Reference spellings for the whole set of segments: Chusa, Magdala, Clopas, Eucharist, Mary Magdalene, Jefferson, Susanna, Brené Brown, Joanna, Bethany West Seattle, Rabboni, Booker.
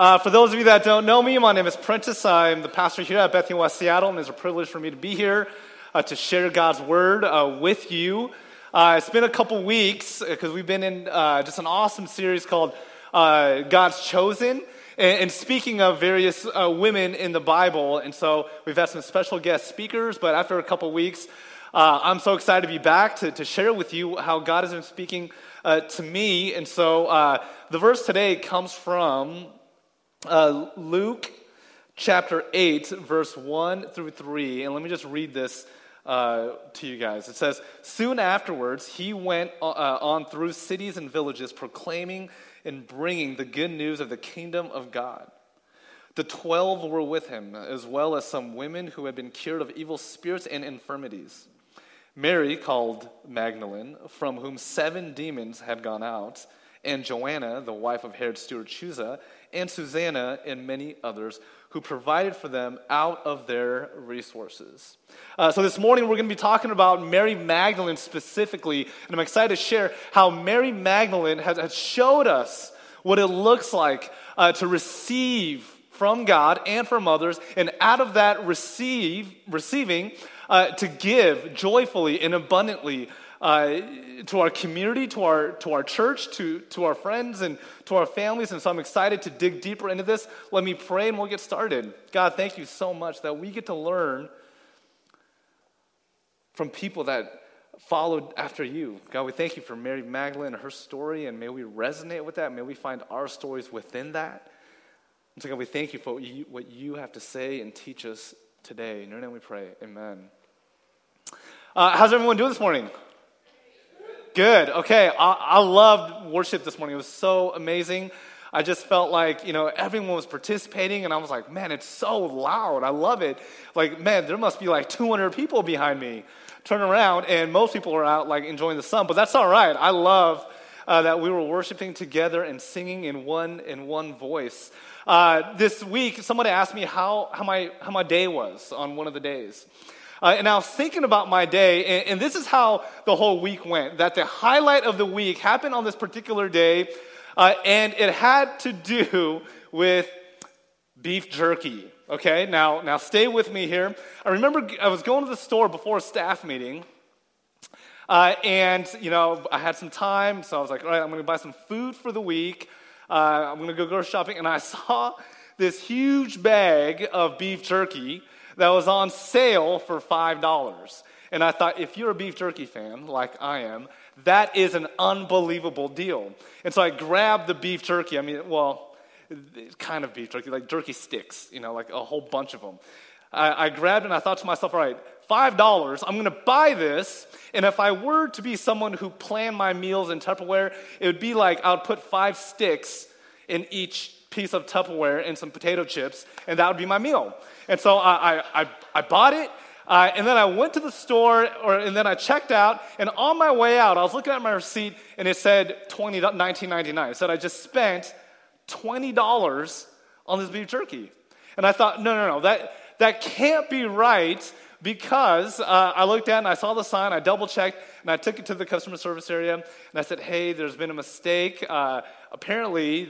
For those of you that don't know me, my name is Prentice. I'm the pastor here at Bethany West Seattle, and it's a privilege for me to be here to share God's word with you. It's been a couple weeks because we've been in just an awesome series called God's Chosen, and speaking of various women in the Bible. And so we've had some special guest speakers, but after a couple weeks, I'm so excited to be back to share with you how God has been speaking to me. And so the verse today comes from Luke chapter 8, verse 1 through 3. And let me just read this to you guys. It says, "Soon afterwards, he went on through cities and villages, proclaiming and bringing the good news of the kingdom of God. The 12 were with him, as well as some women who had been cured of evil spirits and infirmities. Mary, called Magdalene, from whom 7 demons had gone out, and Joanna, the wife of Herod's steward Chusa, and Susanna, and many others, who provided for them out of their resources." So this morning we're going to be talking about Mary Magdalene specifically, and I'm excited to share how Mary Magdalene has showed us what it looks like to receive from God and from others, and out of that receiving to give joyfully and abundantly to our community, to our church, to our friends, and to our families. And so I'm excited to dig deeper into this. Let me pray and we'll get started. God, thank you so much that we get to learn from people that followed after you. God, we thank you for Mary Magdalene and her story, and may we resonate with that. May we find our stories within that. And so God, we thank you for what you have to say and teach us today. In your name we pray, amen. How's everyone doing this morning? Good. Okay. I loved worship this morning. It was so amazing. I just felt like, everyone was participating, and I was like, man, it's so loud. I love it. Like, man, there must be like 200 people behind me. Turn around, and most people are out like enjoying the sun, but that's all right. I love that we were worshiping together and singing in one voice. This week, somebody asked me how my day was on one of the days. And I was thinking about my day, and this is how the whole week went, that the highlight of the week happened on this particular day, and it had to do with beef jerky, okay? Now stay with me here. I remember I was going to the store before a staff meeting, and, I had some time, so I was like, all right, I'm going to buy some food for the week. I'm going to go grocery shopping, and I saw this huge bag of beef jerky that was on sale for $5. And I thought, if you're a beef jerky fan, like I am, that is an unbelievable deal. And so I grabbed the beef jerky. I mean, well, kind of beef jerky, like jerky sticks, like a whole bunch of them. I grabbed it, and I thought to myself, all right, $5, I'm going to buy this. And if I were to be someone who planned my meals in Tupperware, it would be like I would put 5 sticks in each piece of Tupperware and some potato chips, and that would be my meal. And so I bought it, and then I went to the store, and then I checked out, and on my way out, I was looking at my receipt, and it said $19.99. It said I just spent $20 on this beef jerky. And I thought, no, that can't be right, because I looked at it and I saw the sign, I double-checked, and I took it to the customer service area, and I said, hey, there's been a mistake. Apparently,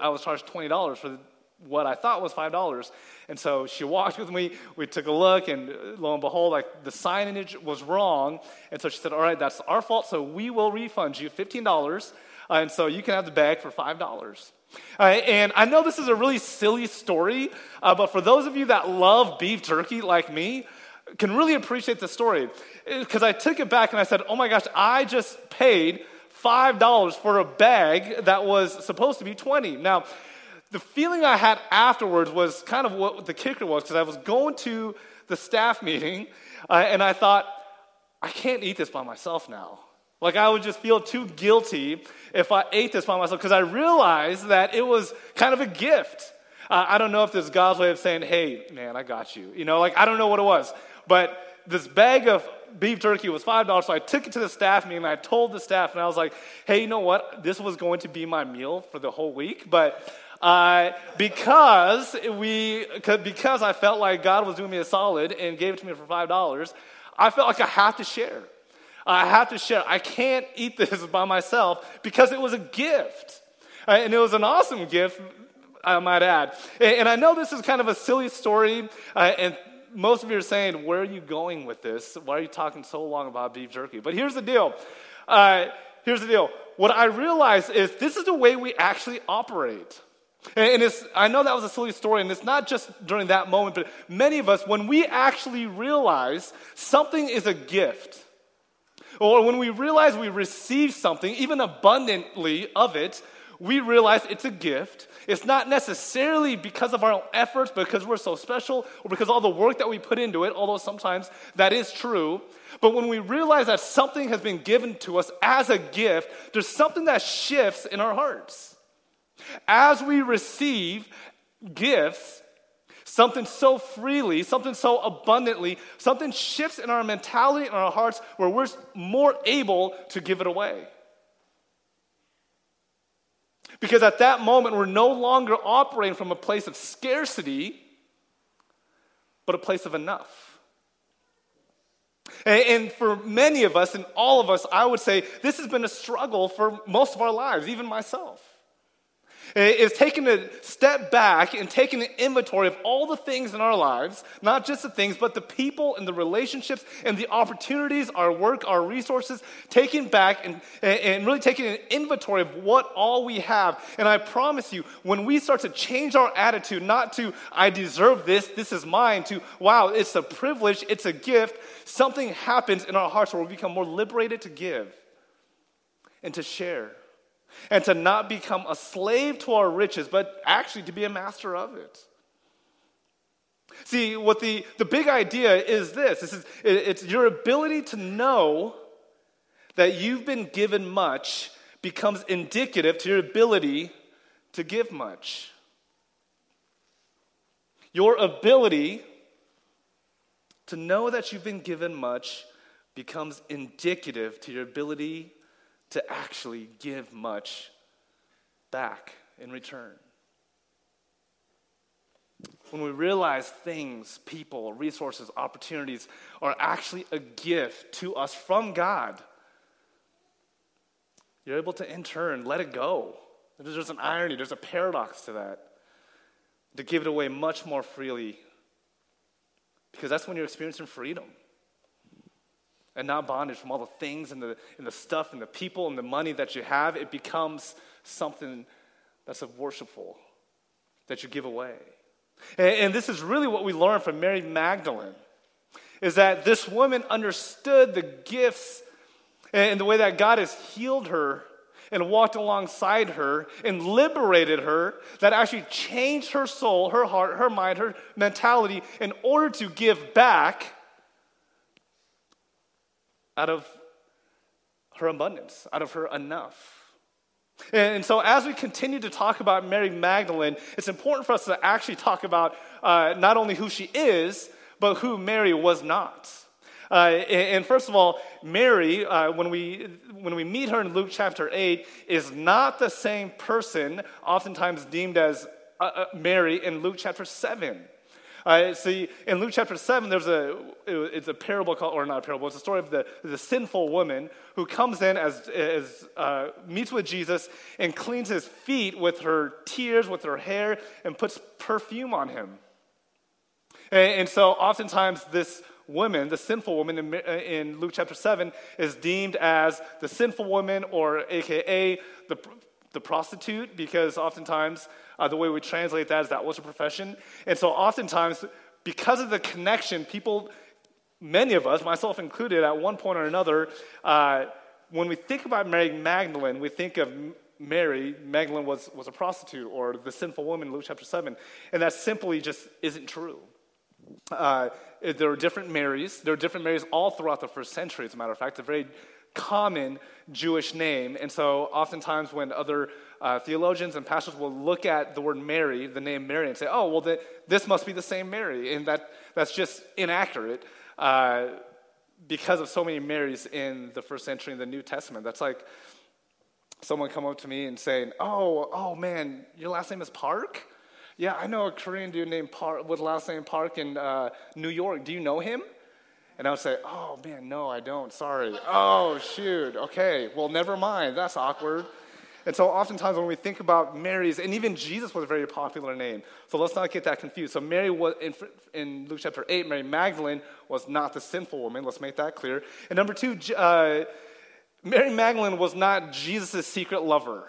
I was charged $20 for what I thought was $5. And so she walked with me, we took a look, and lo and behold, like the signage was wrong. And so she said, all right, that's our fault, so we will refund you $15, and so you can have the bag for $5. And I know this is a really silly story, but for those of you that love beef jerky like me, can really appreciate the story, because I took it back and I said, oh my gosh, I just paid $5 for a bag that was supposed to be $20. Now, the feeling I had afterwards was kind of what the kicker was, because I was going to the staff meeting, and I thought, I can't eat this by myself now. Like, I would just feel too guilty if I ate this by myself, because I realized that it was kind of a gift. I don't know if this is God's way of saying, hey, man, I got you. I don't know what it was. But this bag of beef jerky was $5, so I took it to the staff meeting, and I told the staff, and I was like, hey, you know what? This was going to be my meal for the whole week, but because I felt like God was doing me a solid and gave it to me for $5, I felt like I have to share. I can't eat this by myself because it was a gift, and it was an awesome gift I might add. And I know this is kind of a silly story, and most of you are saying, where are you going with this? Why are you talking so long about beef jerky? But here's the deal. What I realized is this is the way we actually operate. And it's, I know that was a silly story, and it's not just during that moment, but many of us, when we actually realize something is a gift, or when we realize we receive something, even abundantly of it, we realize it's a gift. It's not necessarily because of our own efforts, because we're so special, or because all the work that we put into it, although sometimes that is true. But when we realize that something has been given to us as a gift, there's something that shifts in our hearts. As we receive gifts, something so freely, something so abundantly, something shifts in our mentality and our hearts where we're more able to give it away. Because at that moment, we're no longer operating from a place of scarcity, but a place of enough. And for many of us, and all of us, I would say, this has been a struggle for most of our lives, even myself. It's taking a step back and taking an inventory of all the things in our lives, not just the things, but the people and the relationships and the opportunities, our work, our resources, taking back and really taking an inventory of what all we have. And I promise you, when we start to change our attitude, not to, I deserve this, this is mine, to, wow, it's a privilege, it's a gift, something happens in our hearts where we become more liberated to give and to share. And to not become a slave to our riches, but actually to be a master of it. See, what the big idea is it's your ability to know that you've been given much becomes indicative to your ability to give much. Your ability to know that you've been given much becomes indicative to your ability to actually give much back in return. When we realize things, people, resources, opportunities are actually a gift to us from God, you're able to in turn let it go. There's an irony, there's a paradox to that. To give it away much more freely, because that's when you're experiencing freedom. And not bondage from all the things and the stuff and the people and the money that you have. It becomes something that's worshipful, that you give away. And this is really what we learn from Mary Magdalene, is that this woman understood the gifts and the way that God has healed her and walked alongside her and liberated her, that actually changed her soul, her heart, her mind, her mentality in order to give back out of her abundance, out of her enough. And so as we continue to talk about Mary Magdalene, it's important for us to actually talk about not only who she is, but who Mary was not. And first of all, Mary, when we meet her in Luke chapter 8, is not the same person oftentimes deemed as Mary in Luke chapter 7. See, in Luke chapter 7, it's a story of the sinful woman who comes in as meets with Jesus and cleans his feet with her tears, with her hair, and puts perfume on him. And so oftentimes this woman, the sinful woman in Luke chapter 7, is deemed as the sinful woman, or aka the prostitute, because oftentimes the way we translate that is that was a profession. And so oftentimes, because of the connection, people, many of us, myself included, at one point or another, when we think about Mary Magdalene, we think of Mary. Magdalene was a prostitute, or the sinful woman in Luke chapter 7. And that simply just isn't true. There are different Marys. There are different Marys all throughout the first century, as a matter of fact. It's a very common Jewish name. And so oftentimes when other theologians and pastors will look at the word Mary, the name Mary, and say, oh, well, this must be the same Mary. And that's just inaccurate because of so many Marys in the first century in the New Testament. That's like someone come up to me and saying, oh man, your last name is Park? Yeah, I know a Korean dude named Park with last name Park in New York. Do you know him? And I would say, oh, man, no, I don't. Sorry. Oh, shoot. Okay. Well, never mind. That's awkward. And so oftentimes when we think about Mary's, and even Jesus was a very popular name, so let's not get that confused. So Mary was, in Luke chapter 8, Mary Magdalene was not the sinful woman. Let's make that clear. And number two, Mary Magdalene was not Jesus' secret lover,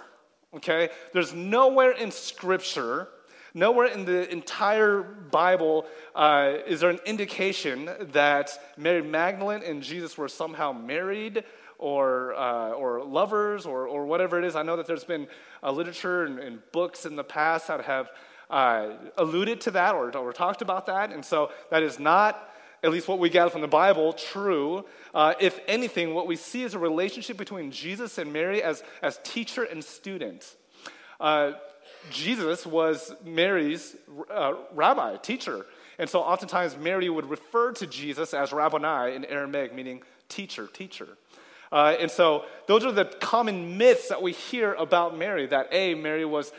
okay? There's nowhere in Scripture, nowhere in the entire Bible is there an indication that Mary Magdalene and Jesus were somehow married or lovers or whatever it is. I know that there's been literature and books in the past that have alluded to that or talked about that, and so that is not, at least what we gather from the Bible, true. If anything, what we see is a relationship between Jesus and Mary as teacher and student. Jesus was Mary's rabbi, teacher. And so oftentimes Mary would refer to Jesus as Rabboni in Aramaic, meaning teacher. And so those are the common myths that we hear about Mary, that A, Mary was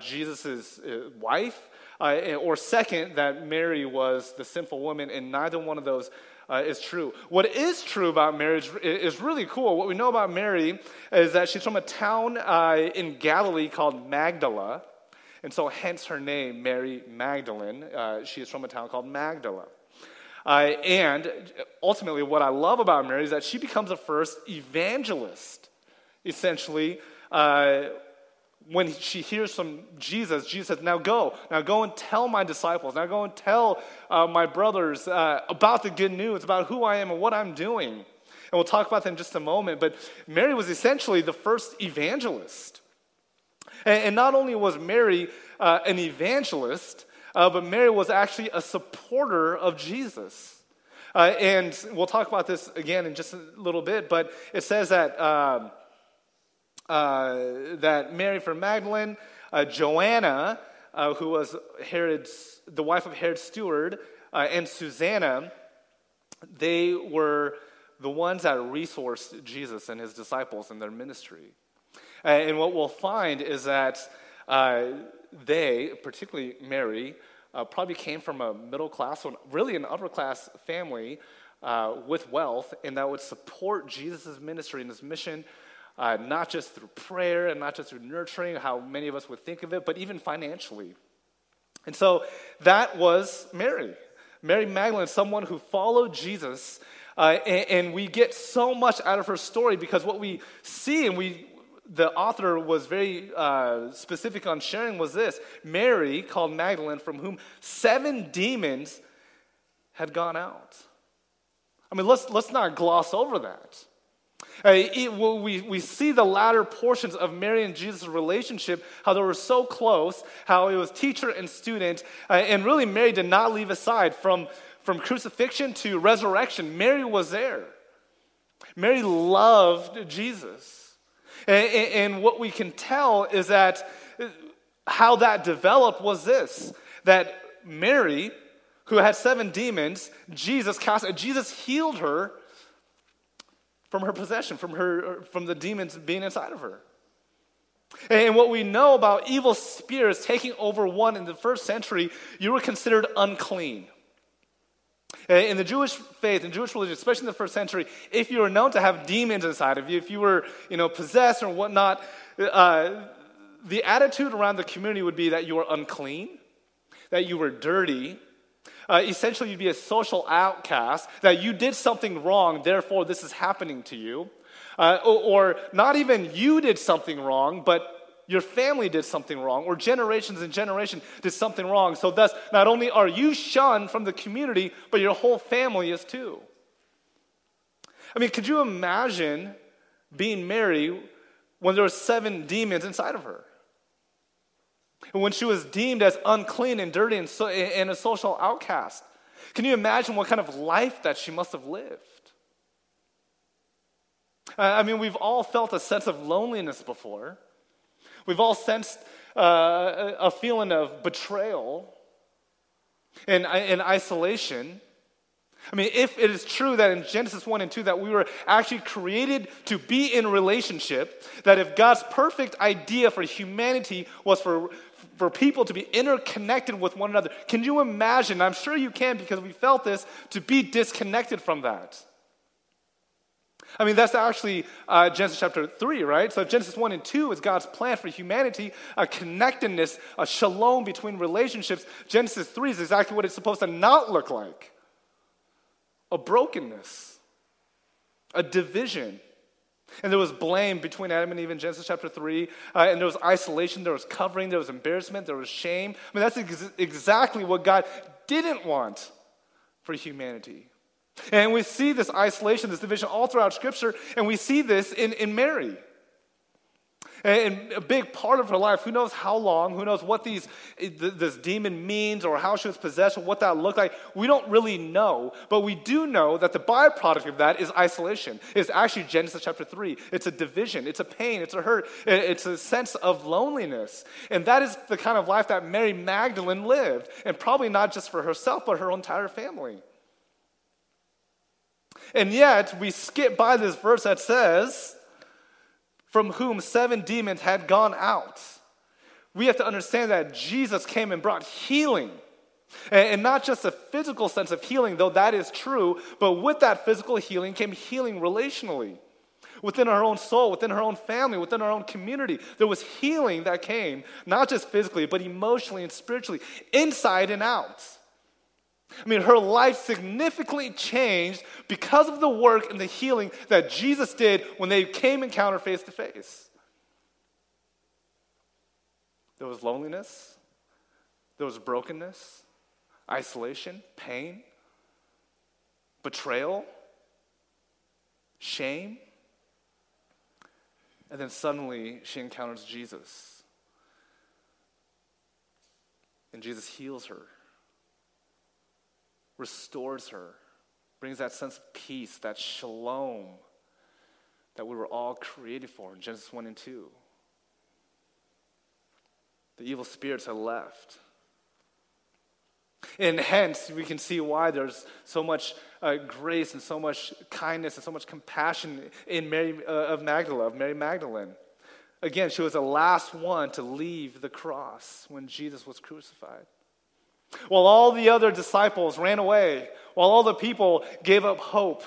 Jesus' wife, or second, that Mary was the sinful woman, and neither one of those is true. What is true about Mary is really cool. What we know about Mary is that she's from a town in Galilee called Magdala, and so hence her name, Mary Magdalene. She is from a town called Magdala. And ultimately, what I love about Mary is that she becomes the first evangelist, essentially. When she hears from Jesus, Jesus says, now go and tell my disciples, now go and tell my brothers about the good news, about who I am and what I'm doing. And we'll talk about that in just a moment, but Mary was essentially the first evangelist. And not only was Mary an evangelist, but Mary was actually a supporter of Jesus. And we'll talk about this again in just a little bit, but it says that Mary from Magdalene, Joanna, who was the wife of Herod's steward, and Susanna, they were the ones that resourced Jesus and his disciples in their ministry. And what we'll find is that they, particularly Mary, probably came from a middle class, or really an upper class family with wealth, and that would support Jesus' ministry and his mission. Not just through prayer and not just through nurturing, how many of us would think of it, but even financially. And so that was Mary. Mary Magdalene, someone who followed Jesus, and we get so much out of her story because what we see, and the author was very specific on sharing, was this: Mary, called Magdalene, from whom 7 demons had gone out. I mean, let's not gloss over that. We see the latter portions of Mary and Jesus' relationship, how they were so close, how it was teacher and student, and really Mary did not leave aside. From crucifixion to resurrection, Mary was there. Mary loved Jesus. And what we can tell is that how that developed was this, that Mary, who had 7 demons, Jesus healed her from her possession, from the demons being inside of her. And what we know about evil spirits taking over one in the first century, you were considered unclean. In the Jewish faith, in Jewish religion, especially in the first century, if you were known to have demons inside of you, if you were, possessed or whatnot, the attitude around the community would be that you were unclean, that you were dirty. Essentially, you'd be a social outcast, that you did something wrong, therefore this is happening to you. Or not even you did something wrong, but your family did something wrong, or generations and generations did something wrong. So thus, not only are you shunned from the community, but your whole family is too. I mean, could you imagine being Mary when there were 7 demons inside of her? And when she was deemed as unclean and dirty and a social outcast, can you imagine what kind of life that she must have lived? I mean, we've all felt a sense of loneliness before. We've all sensed a feeling of betrayal and isolation. I mean, if it is true that in Genesis 1 and 2 that we were actually created to be in relationship, that if God's perfect idea for humanity was for people to be interconnected with one another, can you imagine, I'm sure you can because we felt this, to be disconnected from that? I mean, that's actually Genesis chapter 3, right? So Genesis 1 and 2 is God's plan for humanity, a connectedness, a shalom between relationships. Genesis 3 is exactly what it's supposed to not look like. A brokenness, a division. And there was blame between Adam and Eve in Genesis chapter 3, and there was isolation, there was covering, there was embarrassment, there was shame. I mean, that's exactly what God didn't want for humanity. And we see this isolation, this division all throughout Scripture, and we see this in Mary. And a big part of her life, who knows how long, who knows what this demon means or how she was possessed or what that looked like. We don't really know, but we do know that the byproduct of that is isolation. It's actually Genesis chapter 3. It's a division. It's a pain. It's a hurt. It's a sense of loneliness. And that is the kind of life that Mary Magdalene lived, and probably not just for herself, but her entire family. And yet, we skip by this verse that says, from whom 7 demons had gone out. We have to understand that Jesus came and brought healing. And not just a physical sense of healing, though that is true, but with that physical healing came healing relationally. Within her own soul, within her own family, within her own community, there was healing that came, not just physically, but emotionally and spiritually, inside and out. I mean, her life significantly changed because of the work and the healing that Jesus did when they came and encountered face to face. There was loneliness. There was brokenness, isolation, pain, betrayal, shame. And then suddenly she encounters Jesus. And Jesus heals her. Restores her, brings that sense of peace, that shalom that we were all created for in Genesis 1 and 2. The evil spirits had left. And hence, we can see why there's so much grace and so much kindness and so much compassion in Mary Magdalene. Again, she was the last one to leave the cross when Jesus was crucified. While all the other disciples ran away, while all the people gave up hope,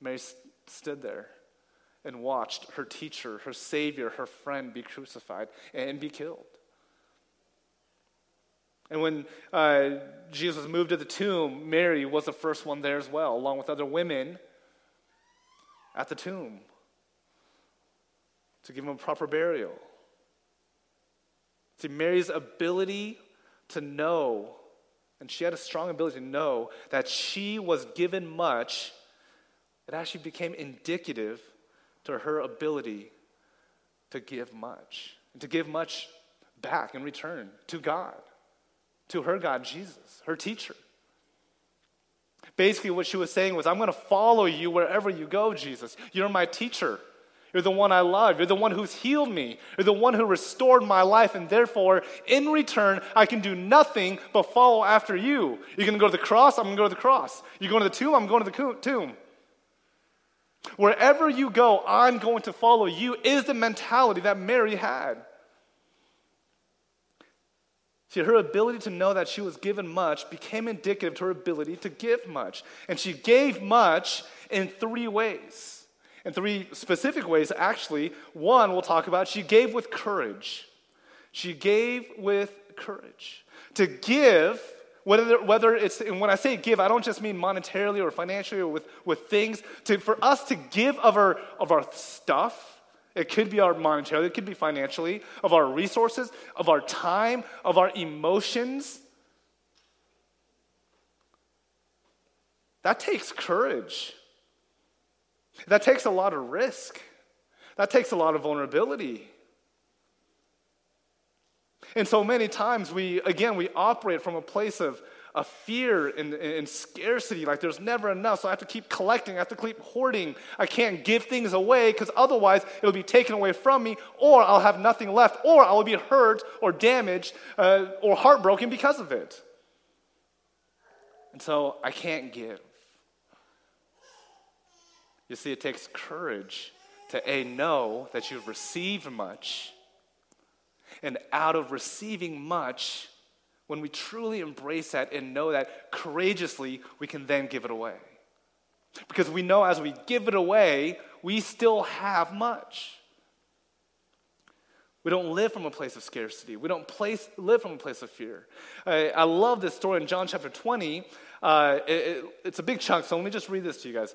Mary stood there and watched her teacher, her savior, her friend be crucified and be killed. And when Jesus moved to the tomb, Mary was the first one there as well, along with other women at the tomb to give him a proper burial. See, Mary's ability to know, and she had a strong ability to know that she was given much, it actually became indicative to her ability to give much, and to give much back in return to God, to her God, Jesus, her teacher. Basically, what she was saying was, I'm going to follow you wherever you go, Jesus. You're my teacher. You're the one I love. You're the one who's healed me. You're the one who restored my life. And therefore, in return, I can do nothing but follow after you. You're going to go to the cross? I'm going to go to the cross. You're going to the tomb? I'm going to the tomb. Wherever you go, I'm going to follow you is the mentality that Mary had. See, her ability to know that she was given much became indicative to her ability to give much. And she gave much in 3 ways. In 3 specific ways, actually. One we'll talk about, she gave with courage. She gave with courage. To give, whether it's, and when I say give, I don't just mean monetarily or financially or with things. For us to give of our stuff, it could be our monetarily, it could be financially, of our resources, of our time, of our emotions. That takes courage. That takes a lot of risk. That takes a lot of vulnerability. And so many times we operate from a place of fear and scarcity, like there's never enough, so I have to keep collecting, I have to keep hoarding. I can't give things away because otherwise it'll be taken away from me, or I'll have nothing left, or I'll be hurt or damaged or heartbroken because of it. And so I can't give. You see, it takes courage to know that you've received much. And out of receiving much, when we truly embrace that and know that courageously, we can then give it away. Because we know as we give it away, we still have much. We don't live from a place of scarcity. We don't live from a place of fear. I love this story in John chapter 20. It's a big chunk, so let me just read this to you guys.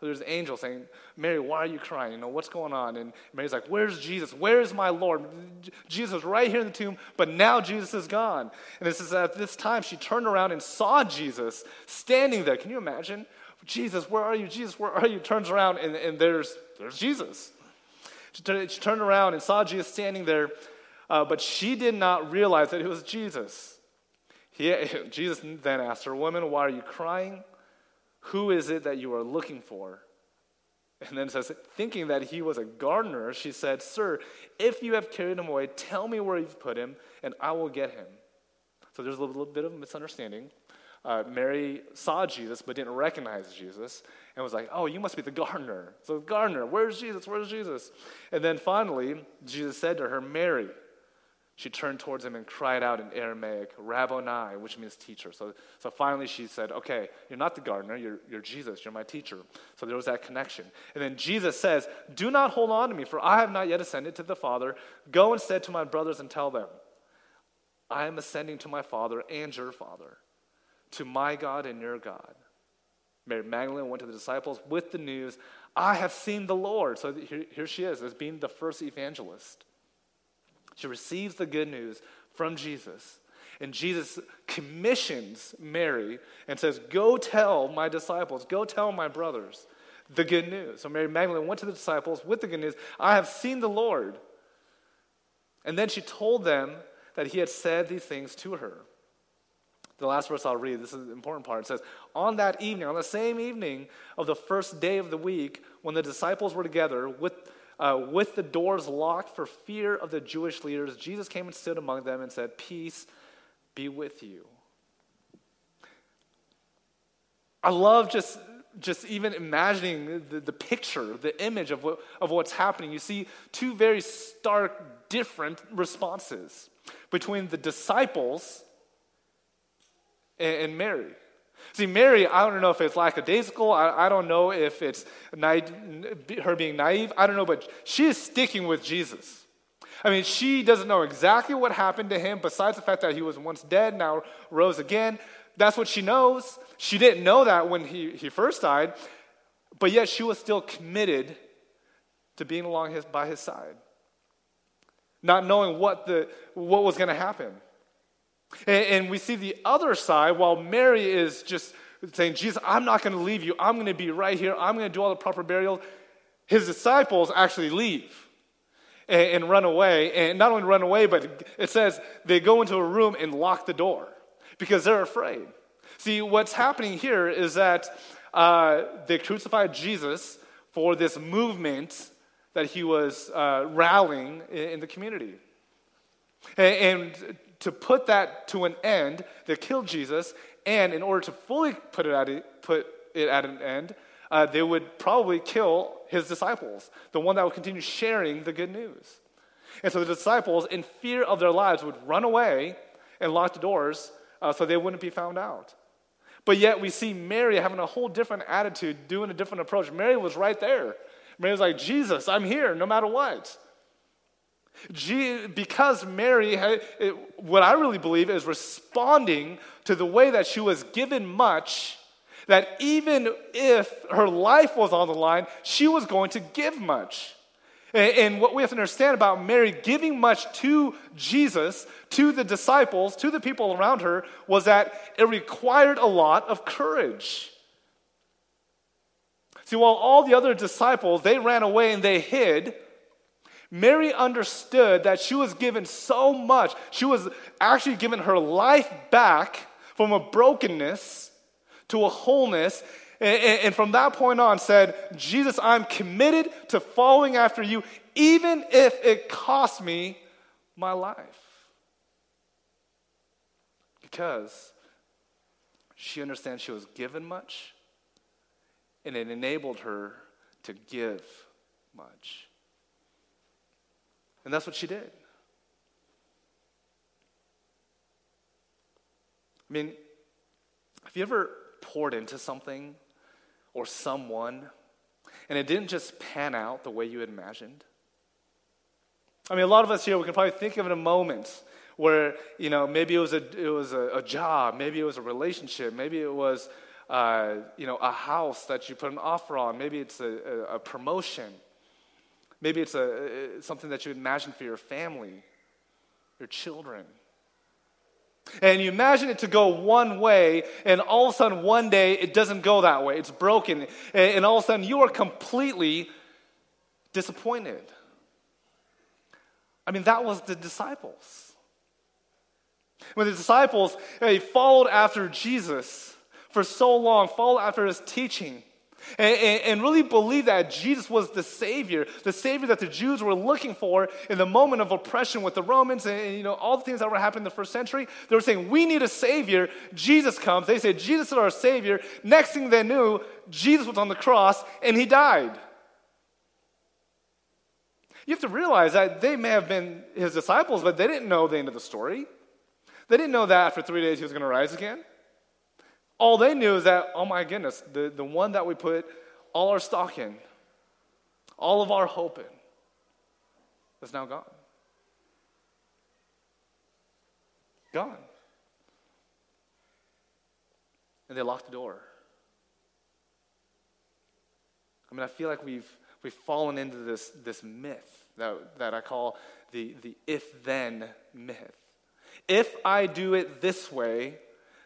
So there's an angel saying, "Mary, why are you crying? You know, what's going on?" And Mary's like, "Where's Jesus? Where's my Lord? Jesus right here in the tomb, but now Jesus is gone." And this is at this time she turned around and saw Jesus standing there. Can you imagine? "Jesus, where are you? Jesus, where are you?" Turns around and there's Jesus. She turned around and saw Jesus standing there. But she did not realize that it was Jesus. Jesus then asked her, "Woman, why are you crying? Who is it that you are looking for?" And then it says, thinking that he was a gardener, she said, "Sir, if you have carried him away, tell me where you've put him, and I will get him." So there's a little bit of misunderstanding. Mary saw Jesus but didn't recognize Jesus and was like, "Oh, you must be the gardener." So gardener, "Where's Jesus? Where's Jesus?" And then finally, Jesus said to her, "Mary." She turned towards him and cried out in Aramaic, "Rabboni," which means teacher. So finally she said, "Okay, you're not the gardener, you're Jesus, you're my teacher." So there was that connection. And then Jesus says, "Do not hold on to me, for I have not yet ascended to the Father. Go instead to my brothers and tell them, I am ascending to my Father and your Father, to my God and your God." Mary Magdalene went to the disciples with the news, "I have seen the Lord." So here she is as being the first evangelist. She receives the good news from Jesus. And Jesus commissions Mary and says, "Go tell my disciples, go tell my brothers the good news." So Mary Magdalene went to the disciples with the good news, "I have seen the Lord." And then she told them that he had said these things to her. The last verse I'll read, this is the important part. It says, "On that evening, on the same evening of the first day of the week, when the disciples were together with the doors locked for fear of the Jewish leaders, Jesus came and stood among them and said, 'Peace be with you.'" I love just even imagining the picture, the image of what's happening. You see two very stark, different responses between the disciples and Mary. See, Mary, I don't know if it's lackadaisical. I don't know if it's her being naive. I don't know, but she is sticking with Jesus. I mean, she doesn't know exactly what happened to him besides the fact that he was once dead, now rose again. That's what she knows. She didn't know that when he first died, but yet she was still committed to being along by his side, not knowing what was going to happen. And we see the other side, while Mary is just saying, "Jesus, I'm not going to leave you. I'm going to be right here. I'm going to do all the proper burial." His disciples actually leave and run away. And not only run away, but it says they go into a room and lock the door because they're afraid. See, what's happening here is that they crucified Jesus for this movement that he was rallying in the community. And to put that to an end, they killed Jesus, and in order to fully put it at an end, they would probably kill his disciples, the one that would continue sharing the good news. And so the disciples, in fear of their lives, would run away and lock the doors so they wouldn't be found out. But yet we see Mary having a whole different attitude, doing a different approach. Mary was right there. Mary was like, "Jesus, I'm here no matter what." Because Mary, what I really believe is responding to the way that she was given much, that even if her life was on the line, she was going to give much. And what we have to understand about Mary giving much to Jesus, to the disciples, to the people around her, was that it required a lot of courage. See, while all the other disciples, they ran away and they hid, Mary understood that she was given so much. She was actually given her life back from a brokenness to a wholeness. And from that point on said, "Jesus, I'm committed to following after you, even if it costs me my life." Because She understands she was given much, and it enabled her to give much. And that's what she did. I mean, have you ever poured into something or someone, and it didn't just pan out the way you had imagined? I mean, a lot of us here, we can probably think of in a moment where, you know, maybe it was a job, maybe it was a relationship, maybe it was, a house that you put an offer on, maybe it's a promotion, maybe it's something that you imagine for your family, your children. And you imagine it to go one way, and all of a sudden one day it doesn't go that way. It's broken, and all of a sudden you are completely disappointed. I mean, that was the disciples. When the disciples, they followed after Jesus for so long, followed after his teaching, and really believed that Jesus was the Savior that the Jews were looking for in the moment of oppression with the Romans and all the things that were happening in the first century. They were saying, we need a Savior. Jesus comes. They said, Jesus is our Savior. Next thing they knew, Jesus was on the cross, and he died. You have to realize that they may have been his disciples, but they didn't know the end of the story. They didn't know that after 3 days he was going to rise again. All they knew is that, oh my goodness, the one that we put all our stock in, all of our hope in, is now gone. Gone. And they locked the door. I mean, I feel like we've fallen into this myth that I call the if-then myth. If I do it this way,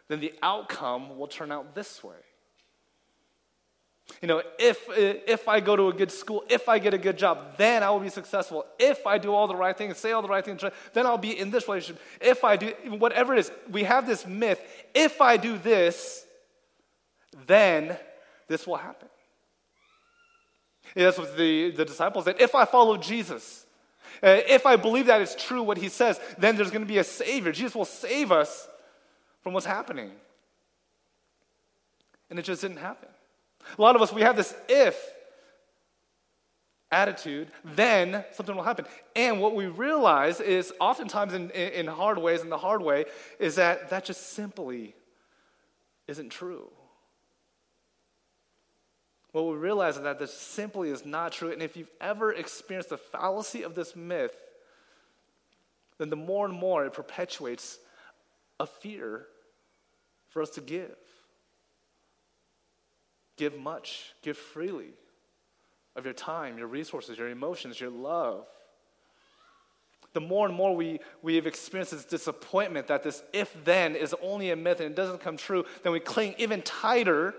then the outcome will turn out this way. If I go to a good school, if I get a good job, then I will be successful. If I do all the right things, say all the right things, then I'll be in this relationship. If I do, whatever it is, we have this myth, if I do this, then this will happen. And that's what the disciples said. If I follow Jesus, if I believe that it's true what he says, then there's going to be a Savior. Jesus will save us from what's happening. And it just didn't happen. A lot of us, we have this if attitude, then something will happen. And what we realize is oftentimes in hard ways, in the hard way, is that just simply isn't true. What we realize is that this simply is not true. And if you've ever experienced the fallacy of this myth, then the more and more it perpetuates a fear for us to give. Give much, give freely of your time, your resources, your emotions, your love. The more and more we have experienced this disappointment that this if-then is only a myth and it doesn't come true, then we cling even tighter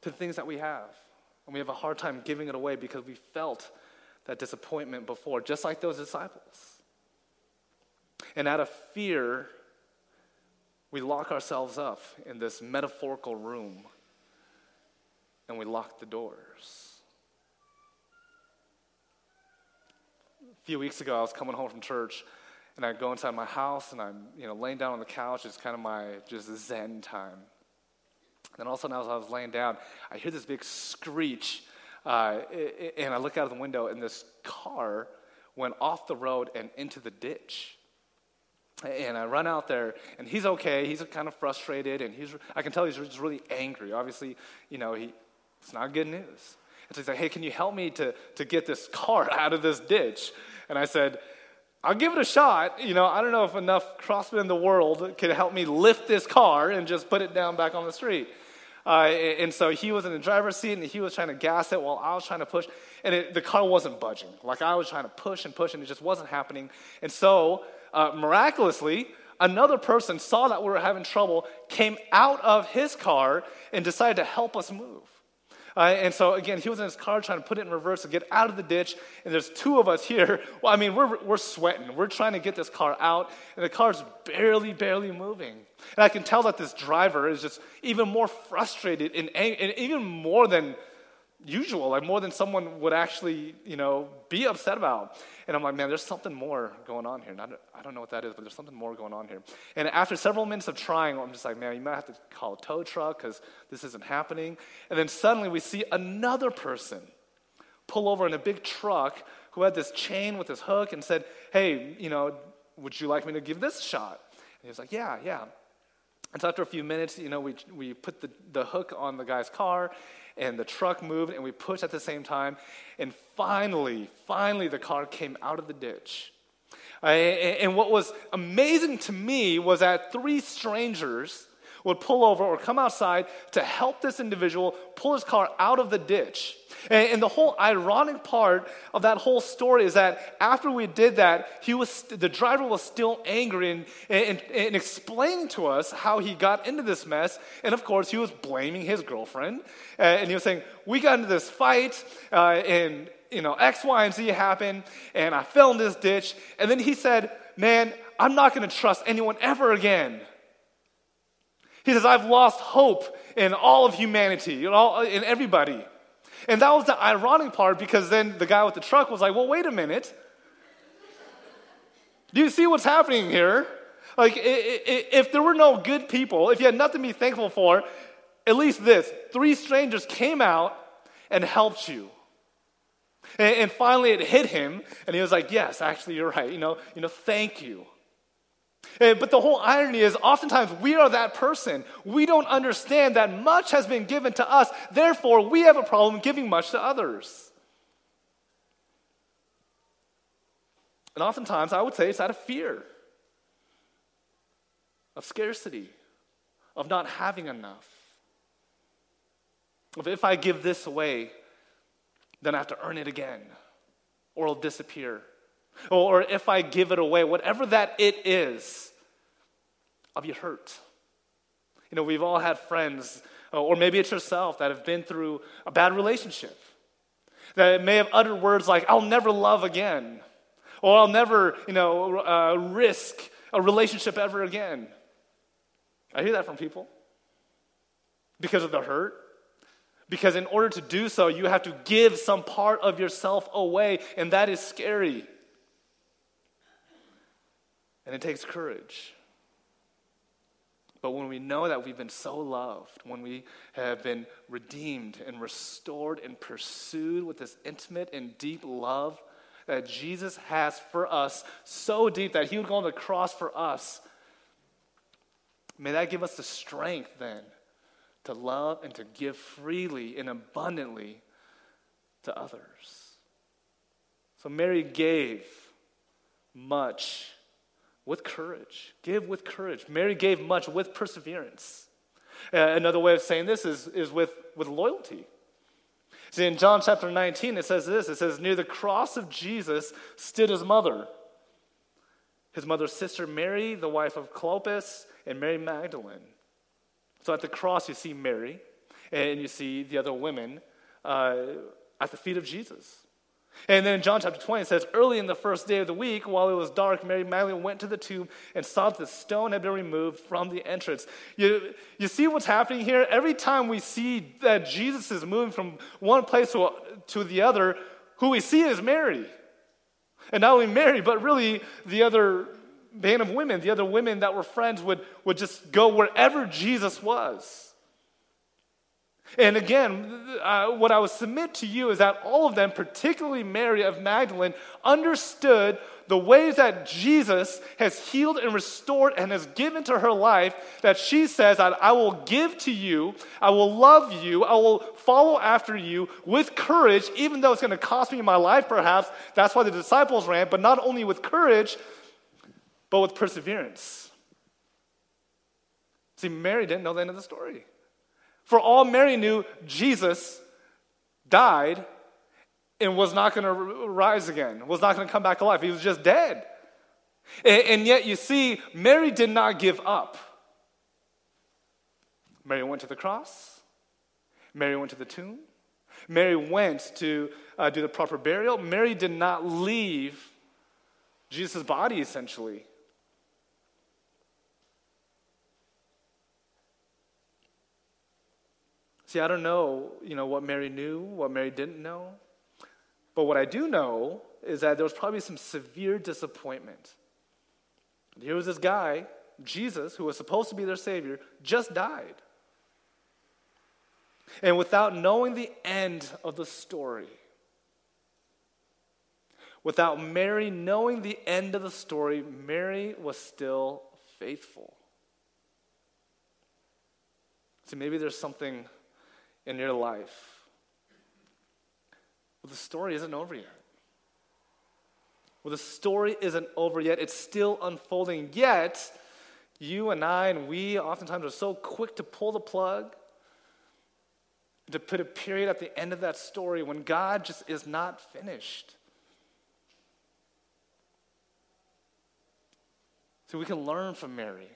to the things that we have. And we have a hard time giving it away because we felt that disappointment before, just like those disciples. And out of fear, we lock ourselves up in this metaphorical room and we lock the doors. A few weeks ago, I was coming home from church and I go inside my house and I'm laying down on the couch. It's kind of my just zen time. Then all of a sudden, as I was laying down, I hear this big screech and I look out of the window and this car went off the road and into the ditch. And I run out there, and he's okay. He's kind of frustrated, and I can tell he's just really angry. Obviously, it's not good news. And so he's like, hey, can you help me to get this car out of this ditch? And I said, I'll give it a shot. I don't know if enough crossmen in the world can help me lift this car and just put it down back on the street. And so he was in the driver's seat, and he was trying to gas it while I was trying to push. And the car wasn't budging. Like, I was trying to push and push, and it just wasn't happening. And so miraculously, another person saw that we were having trouble, came out of his car, and decided to help us move. And so, again, he was in his car trying to put it in reverse to get out of the ditch, and there's two of us here. Well, I mean, we're sweating. We're trying to get this car out, and the car's barely moving. And I can tell that this driver is just even more frustrated and even more than usual, like more than someone would actually, be upset about. And I'm like, man, there's something more going on here. And I don't know what that is, but there's something more going on here. And after several minutes of trying, I'm just like, man, you might have to call a tow truck because this isn't happening. And then suddenly we see another person pull over in a big truck who had this chain with his hook and said, hey, would you like me to give this a shot? And he was like, yeah. And so after a few minutes, we put the hook on the guy's car, and the truck moved, and we pushed at the same time. And finally, the car came out of the ditch. And what was amazing to me was that three strangers would pull over or come outside to help this individual pull his car out of the ditch. And the whole ironic part of that whole story is that after we did that, the driver was still angry and explained to us how he got into this mess. And of course, he was blaming his girlfriend. And he was saying, we got into this fight, and X, Y, and Z happened, and I fell in this ditch. And then he said, man, I'm not going to trust anyone ever again. He says, I've lost hope in all of humanity, in everybody. And that was the ironic part, because then the guy with the truck was like, well, wait a minute. Do you see what's happening here? Like, if there were no good people, if you had nothing to be thankful for, at least this, three strangers came out and helped you. And finally it hit him, and he was like, yes, actually, you're right. Thank you. But the whole irony is oftentimes we are that person. We don't understand that much has been given to us. Therefore, we have a problem giving much to others. And oftentimes, I would say it's out of fear, of scarcity, of not having enough. If I give this away, then I have to earn it again, or it'll disappear. Or if I give it away, whatever that it is, I'll be hurt. We've all had friends, or maybe it's yourself, that have been through a bad relationship, that may have uttered words like, I'll never love again, or I'll never, risk a relationship ever again. I hear that from people because of the hurt. Because in order to do so, you have to give some part of yourself away, and that is scary. And it takes courage. But when we know that we've been so loved, when we have been redeemed and restored and pursued with this intimate and deep love that Jesus has for us, so deep that he would go on the cross for us, may that give us the strength then to love and to give freely and abundantly to others. So Mary gave much with courage. Give with courage. Mary gave much with perseverance. Another way of saying this is with loyalty. See, in John chapter 19, it says this. It says, near the cross of Jesus stood his mother, his mother's sister Mary, the wife of Clopas, and Mary Magdalene. So at the cross, you see Mary, and you see the other women at the feet of Jesus. And then in John chapter 20, it says, early in the first day of the week, while it was dark, Mary Magdalene went to the tomb and saw that the stone had been removed from the entrance. You see what's happening here? Every time we see that Jesus is moving from one place to the other, who we see is Mary. And not only Mary, but really the other band of women, the other women that were friends would just go wherever Jesus was. And again, what I would submit to you is that all of them, particularly Mary of Magdalene, understood the ways that Jesus has healed and restored and has given to her life, that she says, I will give to you, I will love you, I will follow after you with courage, even though it's going to cost me my life perhaps. That's why the disciples ran, but not only with courage, but with perseverance. See, Mary didn't know the end of the story. For all Mary knew, Jesus died and was not going to rise again, was not going to come back alive. He was just dead. And yet you see, Mary did not give up. Mary went to the cross. Mary went to the tomb. Mary went to do the proper burial. Mary did not leave Jesus' body, essentially. See, I don't know, what Mary knew, what Mary didn't know. But what I do know is that there was probably some severe disappointment. Here was this guy, Jesus, who was supposed to be their Savior, just died. And without knowing the end of the story, without Mary knowing the end of the story, Mary was still faithful. See, maybe there's something in your life. Well, the story isn't over yet. Well, the story isn't over yet. It's still unfolding. Yet, you and I and we oftentimes are so quick to pull the plug, to put a period at the end of that story when God just is not finished. So we can learn from Mary.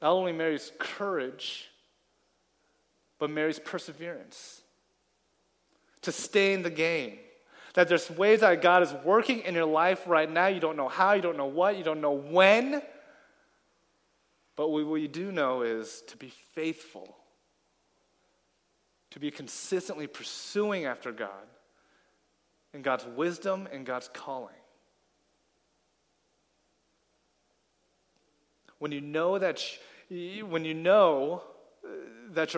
Not only Mary's courage, but Mary's perseverance. To stay in the game. That there's ways that God is working in your life right now. You don't know how, you don't know what, you don't know when. But what you do know is to be faithful. To be consistently pursuing after God. And God's wisdom and God's calling. When you know that you're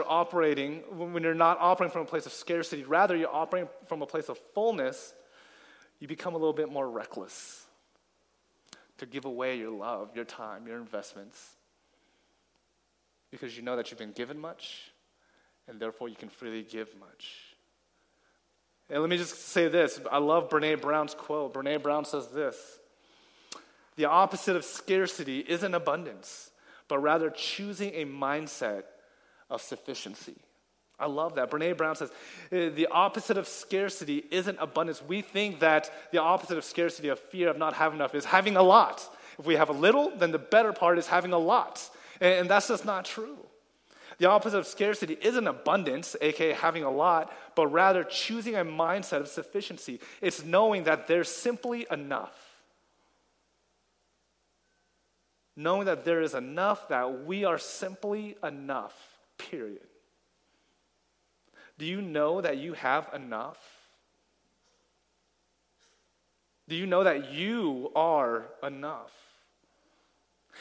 operating, when you're not operating from a place of scarcity, rather you're operating from a place of fullness, you become a little bit more reckless to give away your love, your time, your investments, because you know that you've been given much, and therefore you can freely give much. And let me just say this. I love Brené Brown's quote. Brené Brown says this: the opposite of scarcity isn't abundance, but rather choosing a mindset of sufficiency. I love that. Brené Brown says, the opposite of scarcity isn't abundance. We think that the opposite of scarcity, of fear of not having enough, is having a lot. If we have a little, then the better part is having a lot. And that's just not true. The opposite of scarcity isn't abundance, aka having a lot, but rather choosing a mindset of sufficiency. It's knowing that there's simply enough. Knowing that there is enough, that we are simply enough, period. Do you know that you have enough? Do you know that you are enough?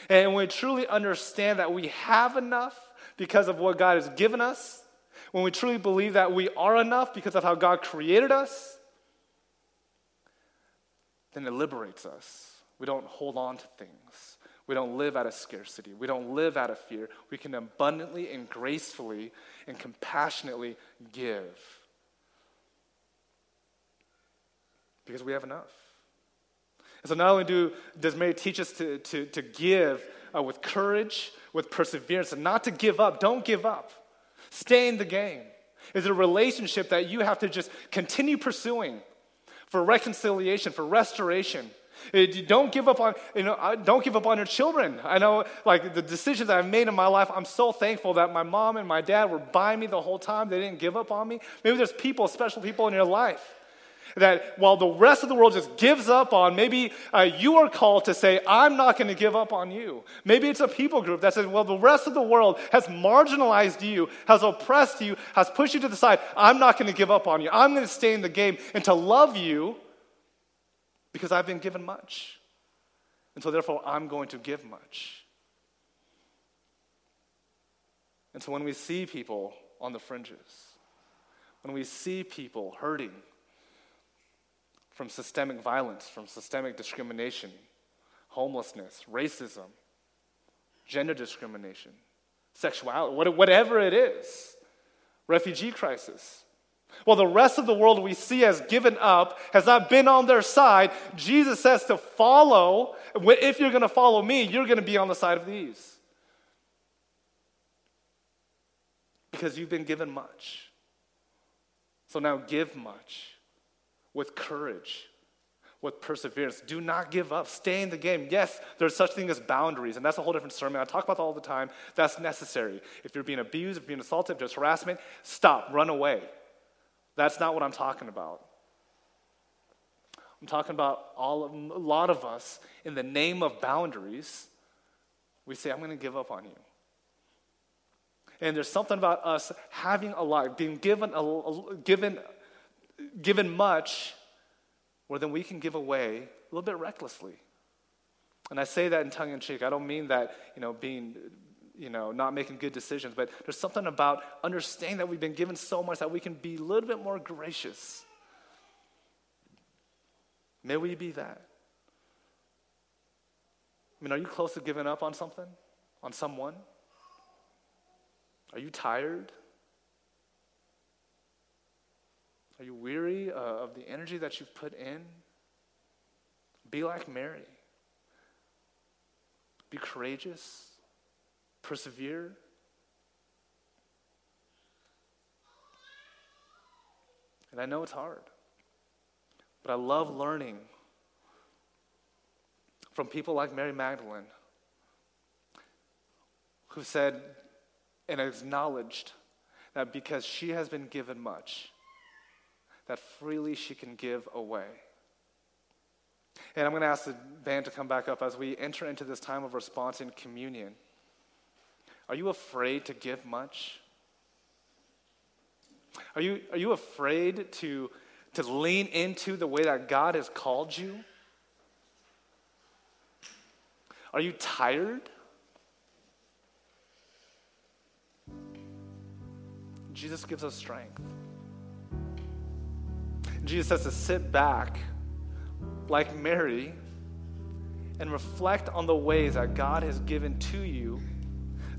And when we truly understand that we have enough because of what God has given us, when we truly believe that we are enough because of how God created us, then it liberates us. We don't hold on to things. We don't live out of scarcity. We don't live out of fear. We can abundantly and gracefully and compassionately give because we have enough. And so not only does Mary teach us to give with courage, with perseverance, and not to give up. Don't give up. Stay in the game. It's a relationship that you have to just continue pursuing for reconciliation, for restoration. Don't give up on your children. I know, the decisions I've made in my life, I'm so thankful that my mom and my dad were by me the whole time. They didn't give up on me. Maybe there's special people in your life that while the rest of the world just gives up on, maybe you are called to say, I'm not going to give up on you. Maybe it's a people group that says, well, the rest of the world has marginalized you, has oppressed you, has pushed you to the side. I'm not going to give up on you. I'm going to stay in the game and to love you because I've been given much. And so therefore, I'm going to give much. And so when we see people on the fringes, when we see people hurting from systemic violence, from systemic discrimination, homelessness, racism, gender discrimination, sexuality, whatever it is, refugee crisis, well, the rest of the world we see has given up, has not been on their side. Jesus says to follow. If you're going to follow me, you're going to be on the side of these. Because you've been given much. So now give much with courage, with perseverance. Do not give up. Stay in the game. Yes, there's such thing as boundaries, and that's a whole different sermon. I talk about that all the time. That's necessary. If you're being abused, if you're being assaulted, if there's harassment, stop, run away. That's not what I'm talking about. I'm talking about a lot of us, in the name of boundaries, we say, I'm going to give up on you. And there's something about us having a lot, being given much, where then we can give away a little bit recklessly. And I say that in tongue in cheek. I don't mean that, being, not making good decisions, but there's something about understanding that we've been given so much that we can be a little bit more gracious. May we be that. Are you close to giving up on something? On someone? Are you tired? Are you weary of the energy that you've put in? Be like Mary. Be courageous. Persevere. And I know it's hard, but I love learning from people like Mary Magdalene, who said and acknowledged that because she has been given much, that freely she can give away. And I'm going to ask the band to come back up as we enter into this time of response in communion. Are you afraid to give much? Are you afraid to lean into the way that God has called you? Are you tired? Jesus gives us strength. Jesus says to sit back like Mary and reflect on the ways that God has given to you,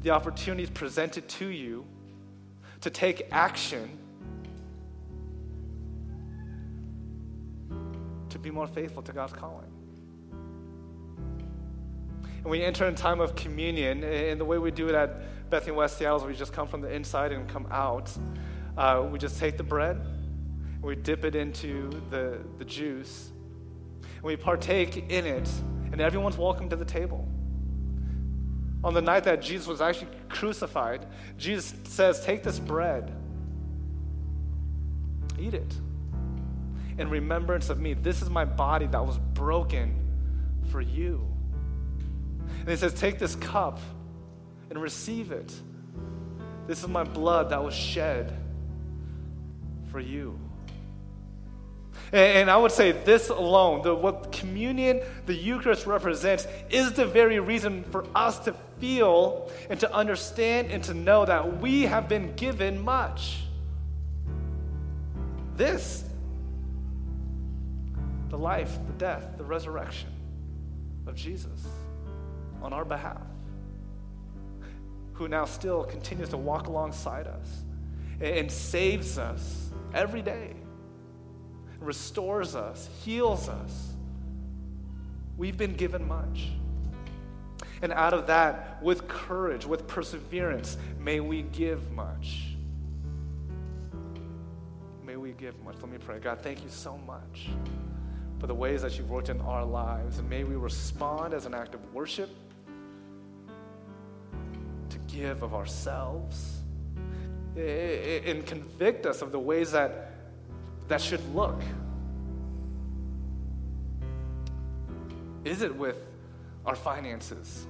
the opportunities presented to you to take action, to be more faithful to God's calling. And we enter in time of communion, and the way we do it at Bethany West Seattle is we just come from the inside and come out. We just take the bread, and we dip it into the juice, and we partake in it, and everyone's welcome to the table. On the night that Jesus was actually crucified, Jesus says, take this bread, eat it, in remembrance of me. This is my body that was broken for you. And he says, take this cup and receive it. This is my blood that was shed for you. And I would say this alone, what communion, the Eucharist represents, is the very reason for us to feel and to understand and to know that we have been given much. This, the life, the death, the resurrection of Jesus on our behalf, who now still continues to walk alongside us and saves us every day, restores us, heals us. We've been given much. And out of that, with courage, with perseverance, may we give much. May we give much. Let me pray. God, thank you so much for the ways that you've worked in our lives. And may we respond as an act of worship, give of ourselves, and convict us of the ways that should look. Is it with our finances?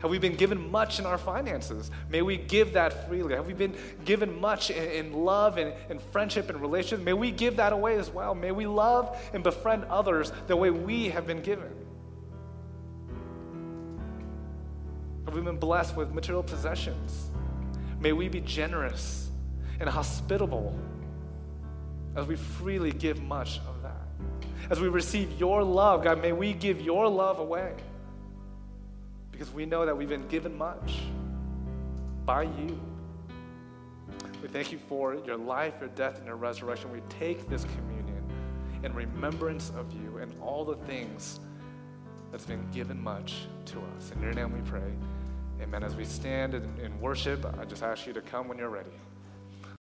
Have we been given much in our finances? May we give that freely. Have we been given much in love and in friendship and relationships? May we give that away as well. May we love and befriend others the way we have been given. Have we been blessed with material possessions? May we be generous and hospitable as we freely give much of that. As we receive your love, God, may we give your love away, because we know that we've been given much by you. We thank you for your life, your death, and your resurrection. We take this communion in remembrance of you and all the things that's been given much to us. In your name we pray. Amen. As we stand and worship, I just ask you to come when you're ready.